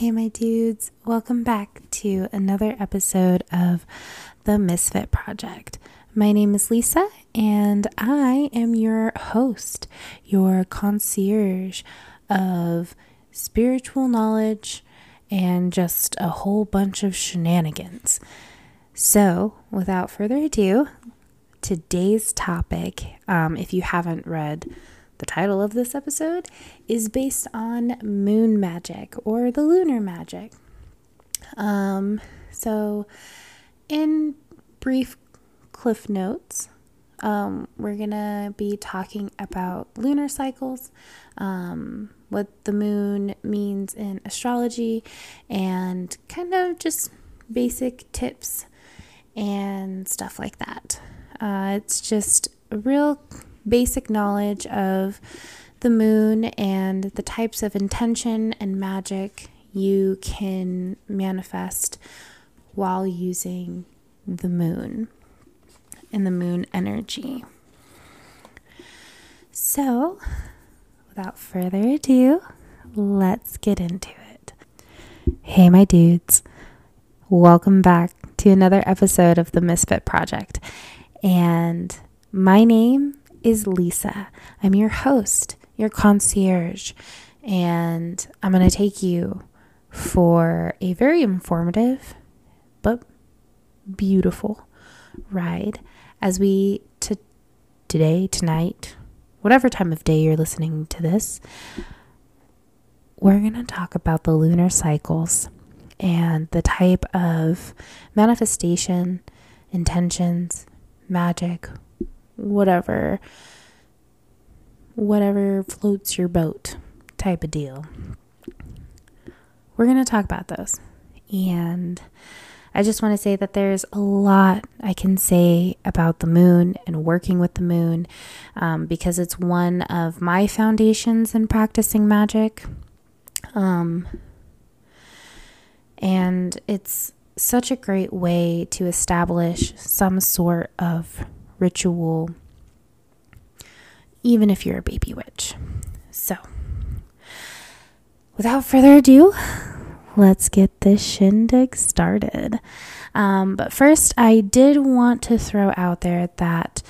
Hey my dudes, welcome back to another episode of The Misfit Project. My name is Lisa and I am your host, your concierge of spiritual knowledge and just a whole bunch of shenanigans. So without further ado, today's topic, if you haven't read the title of this episode, is based on moon magic or the lunar magic. So in brief cliff notes, we're going to be talking about lunar cycles, what the moon means in astrology, and kind of just basic tips and stuff like that. It's just a real basic knowledge of the moon and the types of intention and magic you can manifest while using the moon and the moon energy. So, without further ado, let's get into it. Hey my dudes, welcome back to another episode of The Misfit Project. And my name is Lisa. I'm your host, your concierge, and I'm going to take you for a very informative but beautiful ride as we today, tonight, whatever time of day you're listening to this, we're going to talk about the lunar cycles and the type of manifestation, intentions, magic, whatever floats your boat type of deal. We're going to talk about those. And I just want to say that there's a lot I can say about the moon and working with the moon, because it's one of my foundations in practicing magic. And it's such a great way to establish some sort of ritual, even if you're a baby witch. So, without further ado, let's get this shindig started. But first, I did want to throw out there that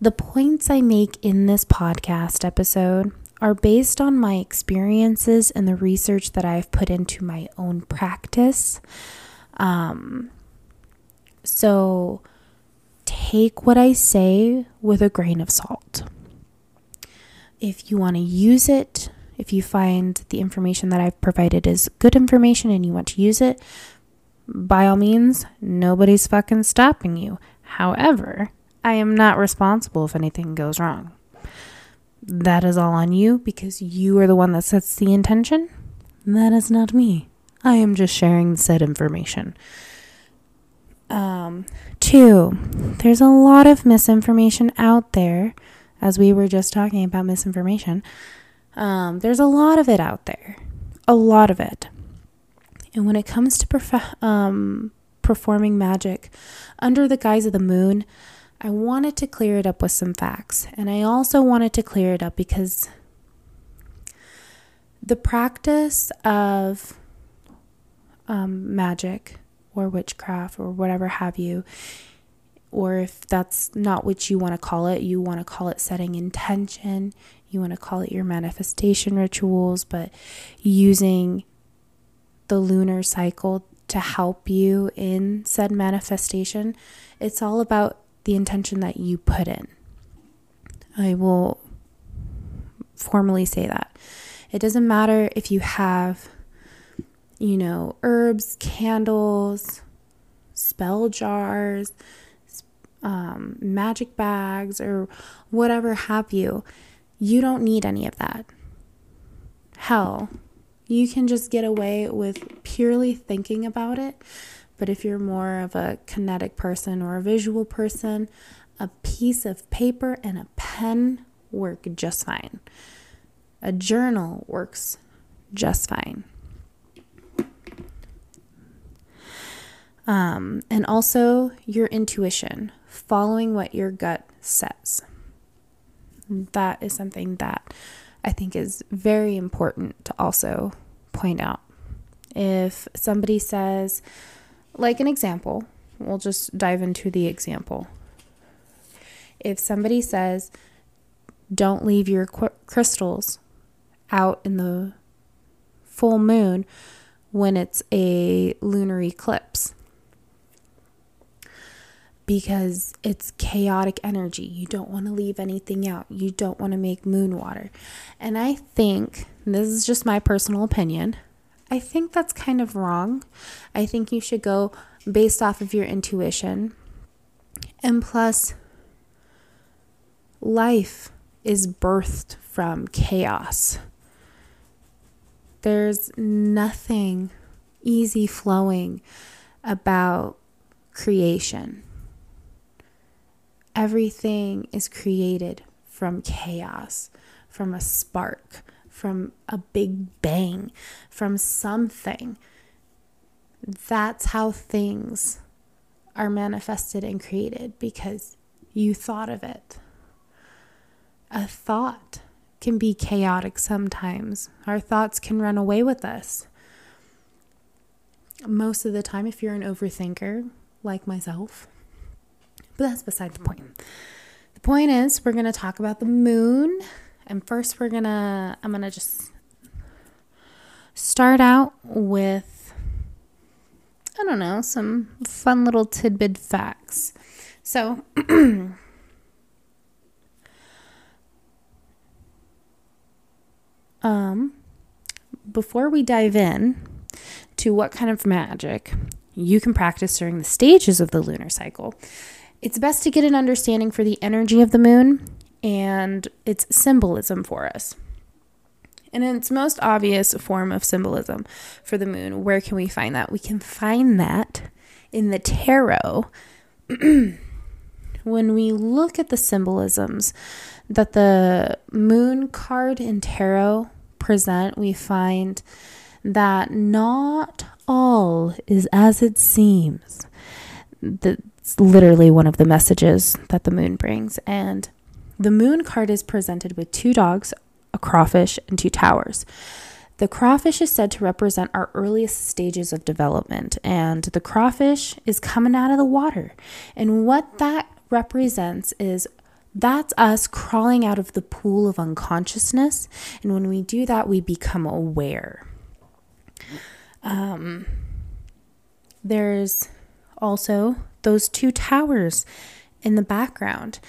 the points I make in this podcast episode are based on my experiences and the research that I've put into my own practice. So take what I say with a grain of salt. If you want to use it, if you find the information that I've provided is good information and you want to use it, by all means, nobody's fucking stopping you. However, I am not responsible if anything goes wrong. That is all on you because you are the one that sets the intention. That is not me. I am just sharing said information. Two, there's a lot of misinformation out there, as we were just talking about misinformation. There's a lot of it out there, a lot of it. And when it comes to performing magic under the guise of the moon, I wanted to clear it up with some facts. And I also wanted to clear it up because the practice of magic or witchcraft or whatever have you, or if that's not what you want to call it setting intention, you want to call it your manifestation rituals, but using the lunar cycle to help you in said manifestation, it's all about the intention that you put in. I will formally say that. It doesn't matter if you have herbs, candles, spell jars, magic bags, or whatever have you. You don't need any of that. Hell, you can just get away with purely thinking about it. But if you're more of a kinetic person or a visual person, a piece of paper and a pen work just fine. A journal works just fine. And also your intuition, following what your gut says. That is something that I think is very important to also point out. If somebody says, like an example, we'll just dive into the example. If somebody says, don't leave your crystals out in the full moon when it's a lunar eclipse, because it's chaotic energy. You don't want to leave anything out. You don't want to make moon water. And I think, and this is just my personal opinion, I think that's kind of wrong. I think you should go based off of your intuition. And plus, life is birthed from chaos. There's nothing easy flowing about creation. Everything is created from chaos, from a spark, from a big bang, from something. That's how things are manifested and created, because you thought of it. A thought can be chaotic sometimes. Our thoughts can run away with us. Most of the time, if you're an overthinker like myself. But that's beside the point. The point is, we're going to talk about the moon. And first I'm going to just start out with, I don't know, some fun little tidbit facts. So before we dive in to what kind of magic you can practice during the stages of the lunar cycle, it's best to get an understanding for the energy of the moon and its symbolism for us. And in its most obvious form of symbolism for the moon, where can we find that? We can find that in the tarot. When we look at the symbolisms that the moon card and tarot present, we find that not all is as it seems. It's literally one of the messages that the moon brings. And the moon card is presented with 2 dogs, a crawfish, and 2 towers. The crawfish is said to represent our earliest stages of development, and the crawfish is coming out of the water. And what that represents is that's us crawling out of the pool of unconsciousness. And when we do that, we become aware. There's also those 2 towers in the background.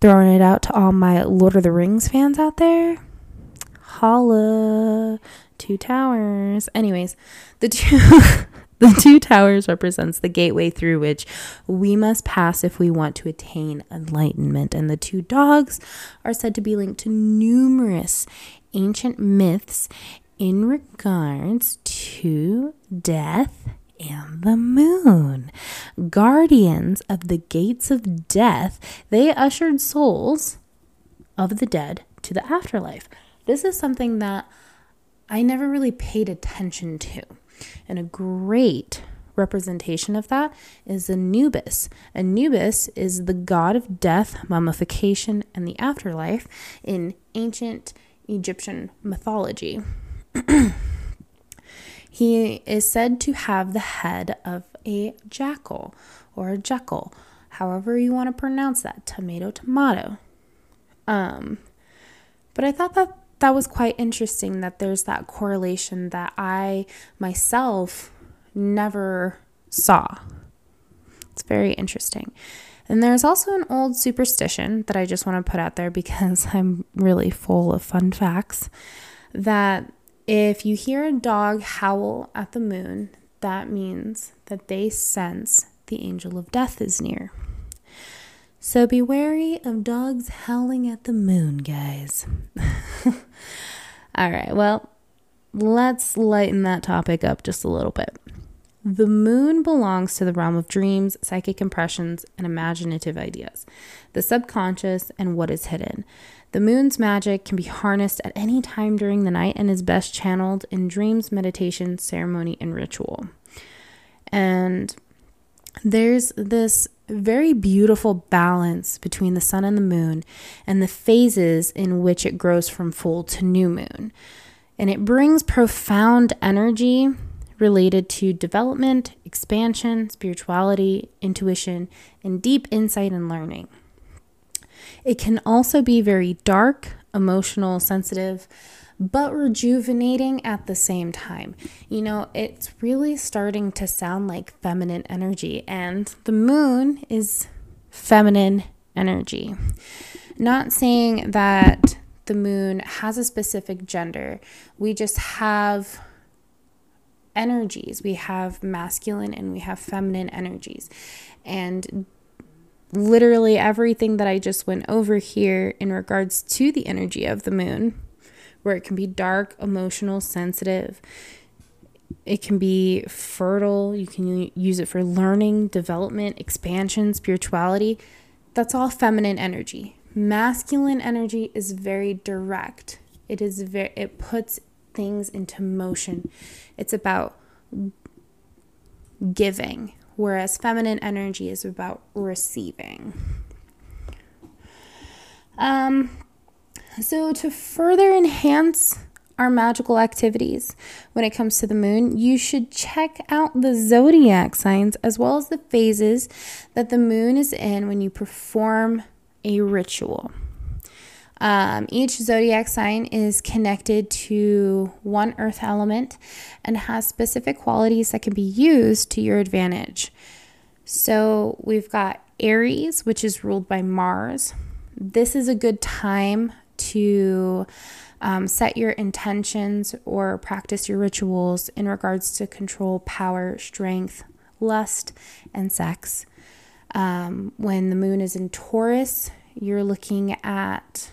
Throwing it out to all my Lord of the Rings fans out there. Holla. 2 towers. Anyways, the two towers represents the gateway through which we must pass if we want to attain enlightenment. And the 2 dogs are said to be linked to numerous ancient myths in regards to death and the moon. Guardians of the gates of death, they ushered souls of the dead to the afterlife. This is something that I never really paid attention to. And a great representation of that is Anubis. Anubis is the god of death, mummification, and the afterlife in ancient Egyptian mythology. He is said to have the head of a jackal or a jackal, however you want to pronounce that, tomato. But I thought that that was quite interesting, that there's that correlation that I myself never saw. It's very interesting. And there's also an old superstition that I just want to put out there because I'm really full of fun facts, that if you hear a dog howl at the moon, that means that they sense the angel of death is near. So be wary of dogs howling at the moon, guys. All right, well, let's lighten that topic up just a little bit. The moon belongs to the realm of dreams, psychic impressions, and imaginative ideas, the subconscious, and what is hidden. The moon's magic can be harnessed at any time during the night and is best channeled in dreams, meditation, ceremony, and ritual. And there's this very beautiful balance between the sun and the moon and the phases in which it grows from full to new moon. And it brings profound energy, related to development, expansion, spirituality, intuition, and deep insight and learning. It can also be very dark, emotional, sensitive, but rejuvenating at the same time. You know, it's really starting to sound like feminine energy, and the moon is feminine energy. Not saying that the moon has a specific gender. We just have energies. We have masculine and we have feminine energies. And literally everything that I just went over here in regards to the energy of the moon, where it can be dark, emotional, sensitive. It can be fertile. You can use it for learning, development, expansion, spirituality. That's all feminine energy. Masculine energy is very direct. It puts things into motion. It's about giving, whereas feminine energy is about receiving. So to further enhance our magical activities when it comes to the moon, you should check out the zodiac signs as well as the phases that the moon is in when you perform a ritual. Each zodiac sign is connected to one earth element and has specific qualities that can be used to your advantage. So we've got Aries, which is ruled by Mars. This is a good time to set your intentions or practice your rituals in regards to control, power, strength, lust, and sex. When the moon is in Taurus, you're looking at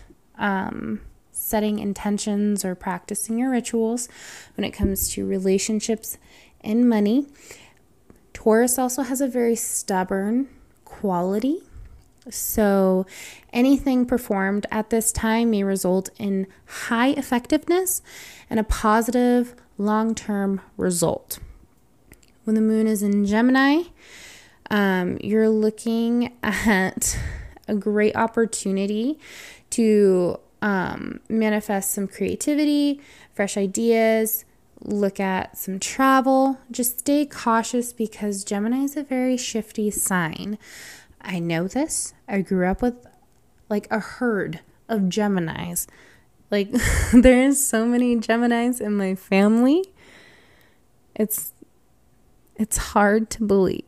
setting intentions or practicing your rituals when it comes to relationships and money. Taurus also has a very stubborn quality. So anything performed at this time may result in high effectiveness and a positive long-term result. When the moon is in Gemini, you're looking at a great opportunity to manifest some creativity, fresh ideas, look at some travel. Just stay cautious because Gemini is a very shifty sign. I know this. I grew up with like a herd of Geminis. Like there's so many Geminis in my family. It's hard to believe.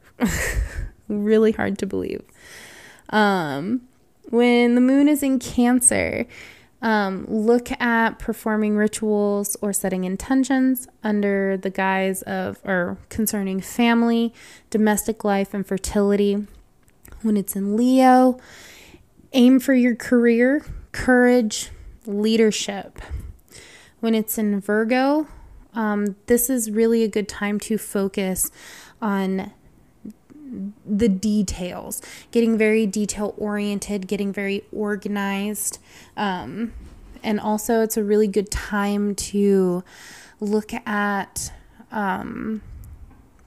Really hard to believe. When the moon is in Cancer, look at performing rituals or setting intentions under the guise of or concerning family, domestic life, and fertility. When it's in Leo, aim for your career, courage, leadership. When it's in Virgo, this is really a good time to focus on the details, getting very detail-oriented, getting very organized. And also it's a really good time to look at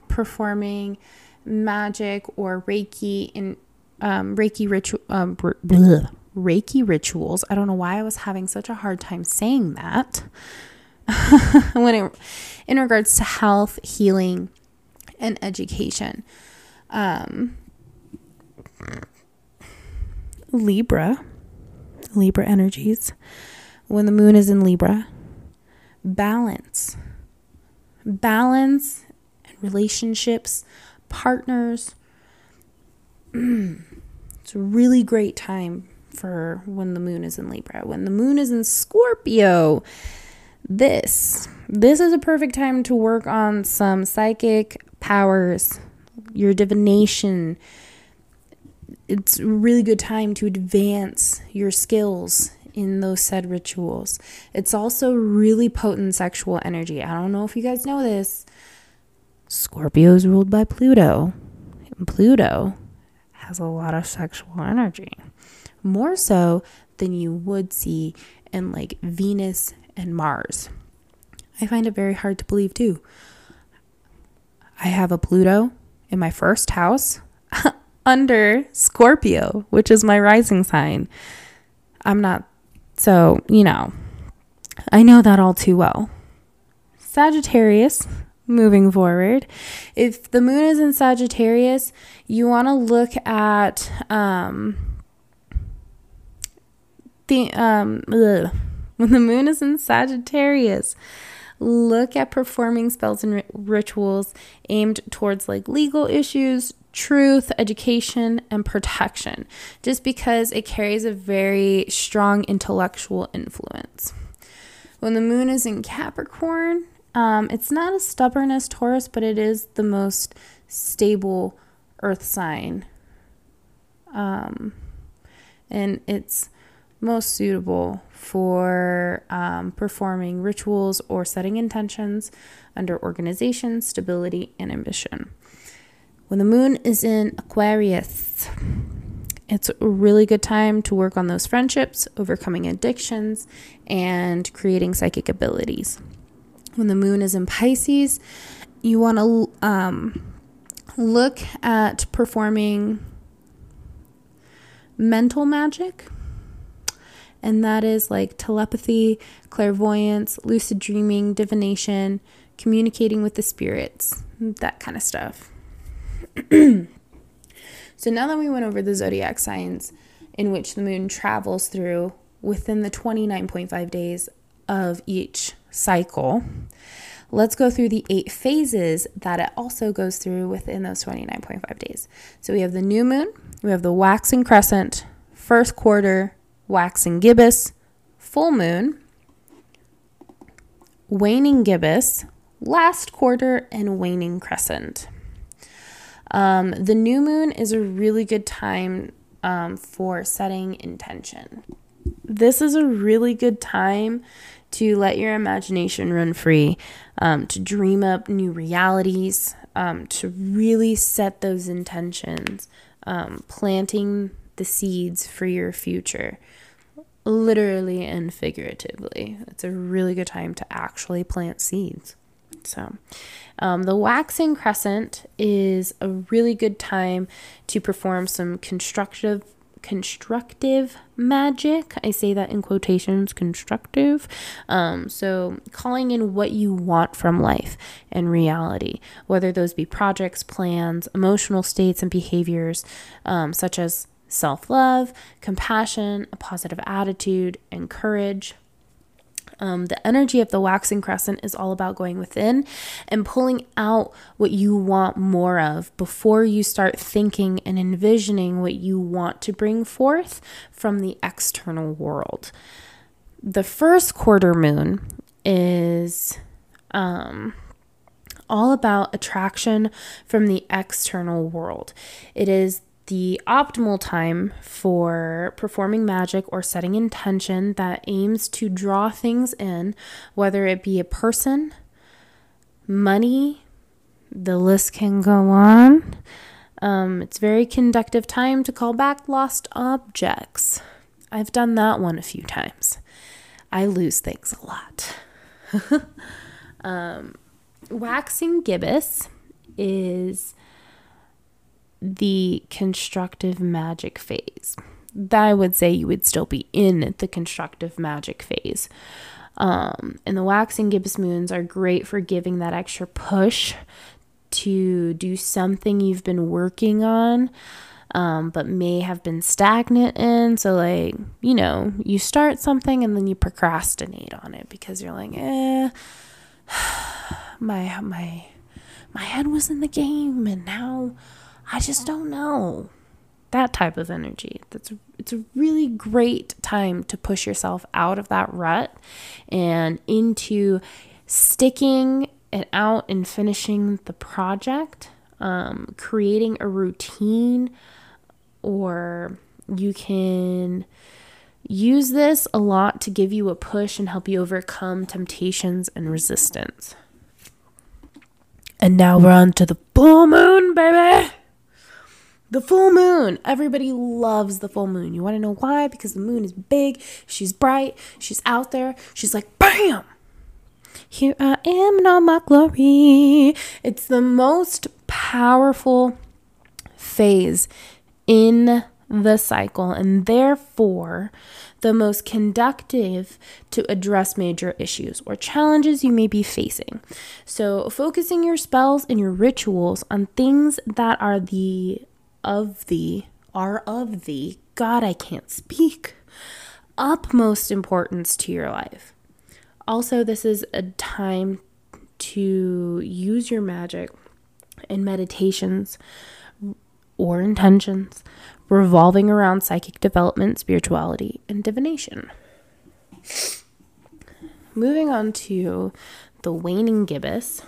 performing magic or Reiki in Reiki rituals. I don't know why I was having such a hard time saying that. In regards to health, healing, and education. Libra energies. When the moon is in Libra, balance and relationships, partners. It's a really great time for when the moon is in Libra. When the moon is in Scorpio, this is a perfect time to work on some psychic powers, your divination. It's a really good time to advance your skills in those said rituals. It's also really potent sexual energy. I don't know if you guys know this. Scorpio is ruled by Pluto. And Pluto has a lot of sexual energy, more so than you would see in like Venus and Mars. I find it very hard to believe too. I have a Pluto in my first house under Scorpio, which is my rising sign. I know that all too well. Sagittarius, moving forward. If the moon is in Sagittarius, you want to look at when the moon is in Sagittarius, look at performing spells and rituals aimed towards like legal issues, truth, education, and protection, just because it carries a very strong intellectual influence. When the moon is in Capricorn, it's not as stubborn as Taurus, but it is the most stable earth sign. And it's most suitable for performing rituals or setting intentions under organization, stability, and ambition. When the moon is in Aquarius, it's a really good time to work on those friendships, overcoming addictions, and creating psychic abilities. When the moon is in Pisces, you want to look at performing mental magic, and that is like telepathy, clairvoyance, lucid dreaming, divination, communicating with the spirits, that kind of stuff. So now that we went over the zodiac signs in which the moon travels through within the 29.5 days of each cycle, let's go through the 8 phases that it also goes through within those 29.5 days. So we have the new moon, we have the waxing crescent, first quarter, waxing gibbous, full moon, waning gibbous, last quarter, and waning crescent. The new moon is a really good time for setting intention. This is a really good time to let your imagination run free, to dream up new realities, to really set those intentions, planting the seeds for your future, literally and figuratively. It's a really good time to actually plant seeds. So, the waxing crescent is a really good time to perform some constructive magic. I say that in quotations, constructive. So calling in what you want from life and reality, whether those be projects, plans, emotional states, and behaviors, such as self-love, compassion, a positive attitude, and courage. The energy of the waxing crescent is all about going within and pulling out what you want more of before you start thinking and envisioning what you want to bring forth from the external world. The first quarter moon is all about attraction from the external world. It is the optimal time for performing magic or setting intention that aims to draw things in, whether it be a person, money, the list can go on. It's very conductive time to call back lost objects. I've done that one a few times. I lose things a lot. Waxing gibbous is the constructive magic phase. I would say you would still be in the constructive magic phase. And the waxing gibbous moons are great for giving that extra push to do something you've been working on, but may have been stagnant in. So like, you know, you start something and then you procrastinate on it because you're like, my head was in the game and now I just don't know. That type of energy. It's a really great time to push yourself out of that rut and into sticking it out and finishing the project, creating a routine, or you can use this a lot to give you a push and help you overcome temptations and resistance. And now we're on to the full moon, baby! The full moon. Everybody loves the full moon. You want to know why? Because the moon is big. She's bright. She's out there. She's like, bam! Here I am in all my glory. It's the most powerful phase in the cycle. And therefore, the most conducive to address major issues or challenges you may be facing. So focusing your spells and your rituals on things that are of the God, I can't speak, utmost importance to your life. Also, this is a time to use your magic and meditations or intentions revolving around psychic development, spirituality, and divination. Moving on to the waning gibbous.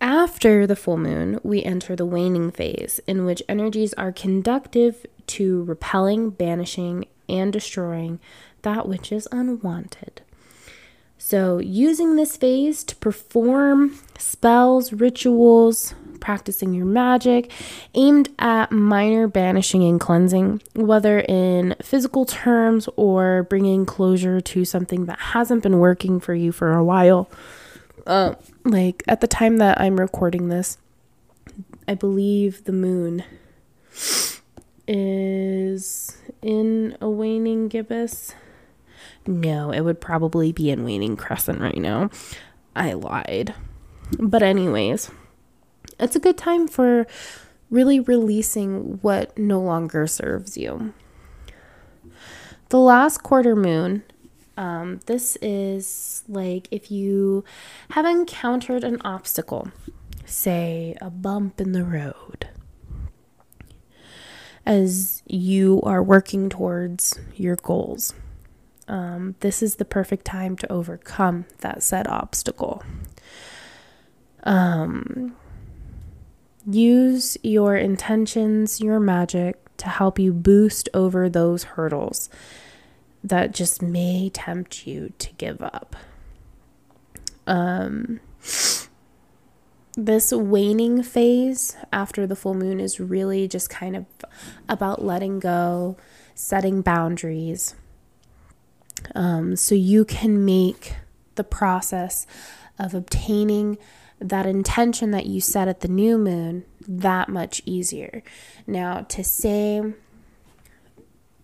After the full moon, we enter the waning phase, in which energies are conducive to repelling, banishing, and destroying that which is unwanted. So using this phase to perform spells, rituals, practicing your magic aimed at minor banishing and cleansing, whether in physical terms or bringing closure to something that hasn't been working for you for a while. Like at the time that I'm recording this, I believe the moon is in a waning gibbous. No, it would probably be in waning crescent right now. I lied. But anyways, it's a good time for really releasing what no longer serves you. The last quarter moon, this is like if you have encountered an obstacle, say a bump in the road, as you are working towards your goals. This is the perfect time to overcome that said obstacle. Use your intentions, your magic, to help you boost over those hurdles that just may tempt you to give up. This waning phase after the full moon is really just kind of about letting go, setting boundaries. So you can make the process of obtaining that intention that you set at the new moon that much easier. Now, to say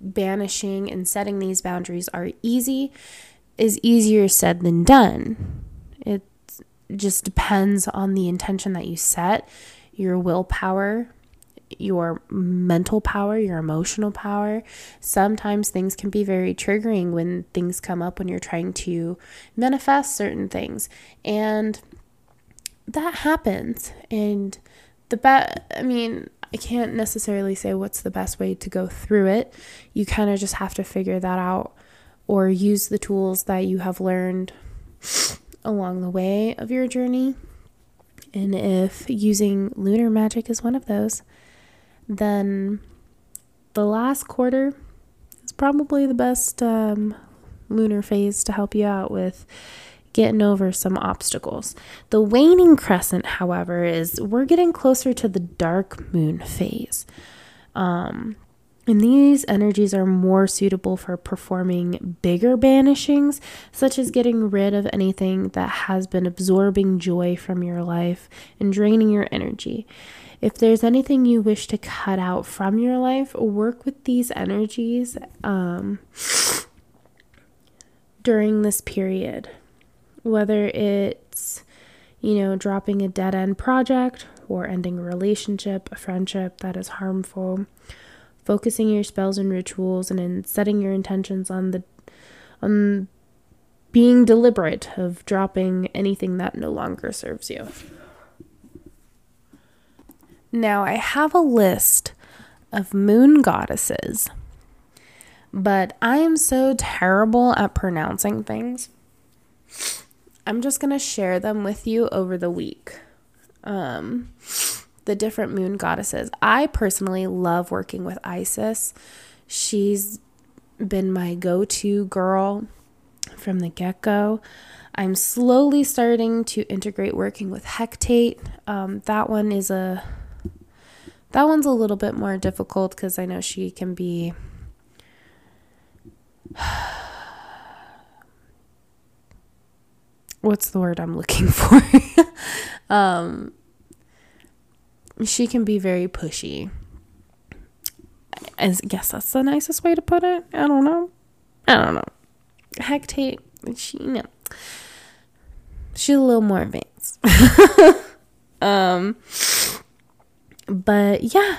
banishing and setting these boundaries is easier said than done. It just depends on the intention that you set, your willpower, your mental power, your emotional power. Sometimes things can be very triggering when things come up when you're trying to manifest certain things. And that happens. And I can't necessarily say what's the best way to go through it. You kind of just have to figure that out or use the tools that you have learned along the way of your journey. And if using lunar magic is one of those, then the last quarter is probably the best lunar phase to help you out with getting over some obstacles. The waning crescent, however, is we're getting closer to the dark moon phase. And these energies are more suitable for performing bigger banishings, such as getting rid of anything that has been absorbing joy from your life and draining your energy. If there's anything you wish to cut out from your life, work with these energies during this period. Whether it's, dropping a dead-end project or ending a relationship, a friendship that is harmful, focusing your spells and rituals, and in setting your intentions on being deliberate of dropping anything that no longer serves you. Now, I have a list of moon goddesses, but I am so terrible at pronouncing things. I'm just going to share them with you over the week. The different moon goddesses. I personally love working with Isis. She's been my go-to girl from the get-go. I'm slowly starting to integrate working with Hecate. That one's a little bit more difficult because I know she can be what's the word I'm looking for? She can be very pushy. I guess that's the nicest way to put it. I don't know. Hecate, she's a little more advanced. But yeah,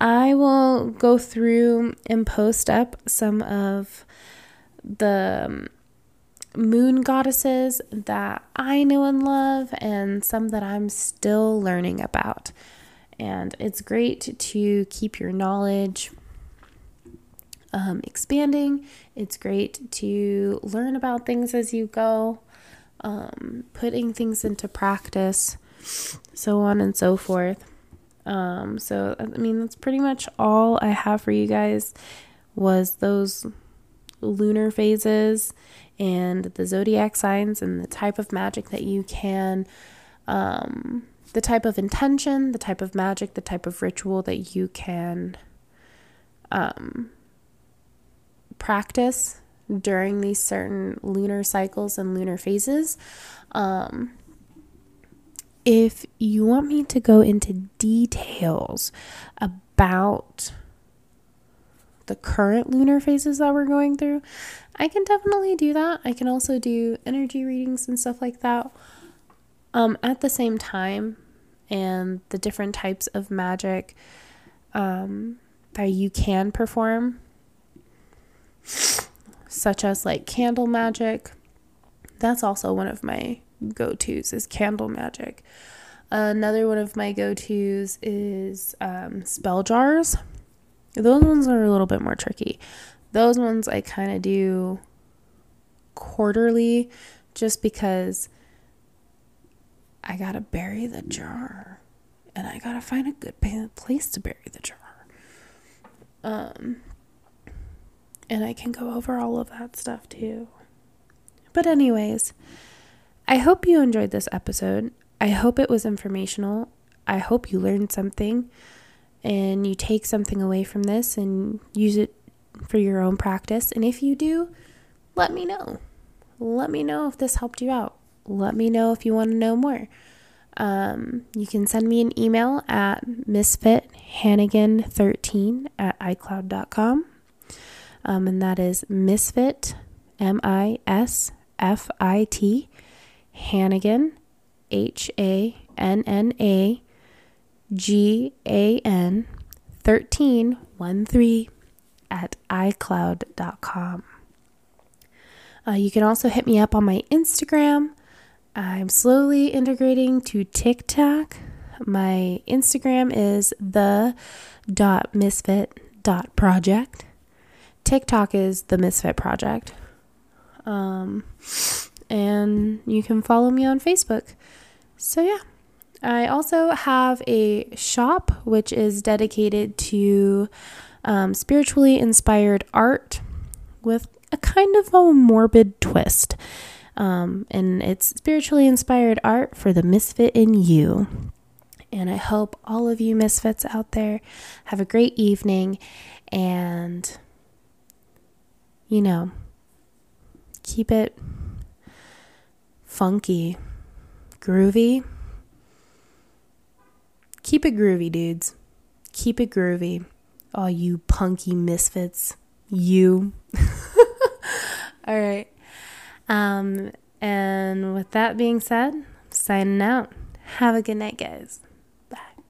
I will go through and post up some of the moon goddesses that I know and love, and some that I'm still learning about. And it's great to keep your knowledge expanding. It's great to learn about things as you go, putting things into practice, so on and so forth. So, I mean, that's pretty much all I have for you guys, was those lunar phases and the zodiac signs and the type of magic that you can, the type of intention, the type of magic, the type of ritual that you can practice during these certain lunar cycles and lunar phases. If you want me to go into details about the current lunar phases that we're going through, I can definitely do that. I can also do energy readings and stuff like that at the same time, and the different types of magic that you can perform, such as like candle magic. That's also one of my go-tos, is candle magic. Another one of my go-tos is spell jars. Those ones are a little bit more tricky. Those ones I kind of do quarterly, just because I gotta bury the jar, and I gotta find a good place to bury the jar. And I can go over all of that stuff too. But anyways, I hope you enjoyed this episode. I hope it was informational. I hope you learned something, and you take something away from this and use it for your own practice. And if you do, let me know. Let me know if this helped you out. Let me know if you want to know more. You can send me an email at misfithannigan13@icloud.com. And that is misfit, MISFIT, Hannigan, HANNAGAN 1313 @icloud.com. You can also hit me up on my Instagram. I'm slowly integrating to TikTok. My Instagram is the.misfit.project. TikTok is The Misfit Project. And you can follow me on Facebook. So yeah. I also have a shop which is dedicated to spiritually inspired art with a kind of a morbid twist. And it's spiritually inspired art for the misfit in you. And I hope all of you misfits out there have a great evening, and, you know, keep it funky, groovy. Keep it groovy, dudes. Keep it groovy, all you punky misfits. You. All right. And with that being said, I'm signing out. Have a good night, guys.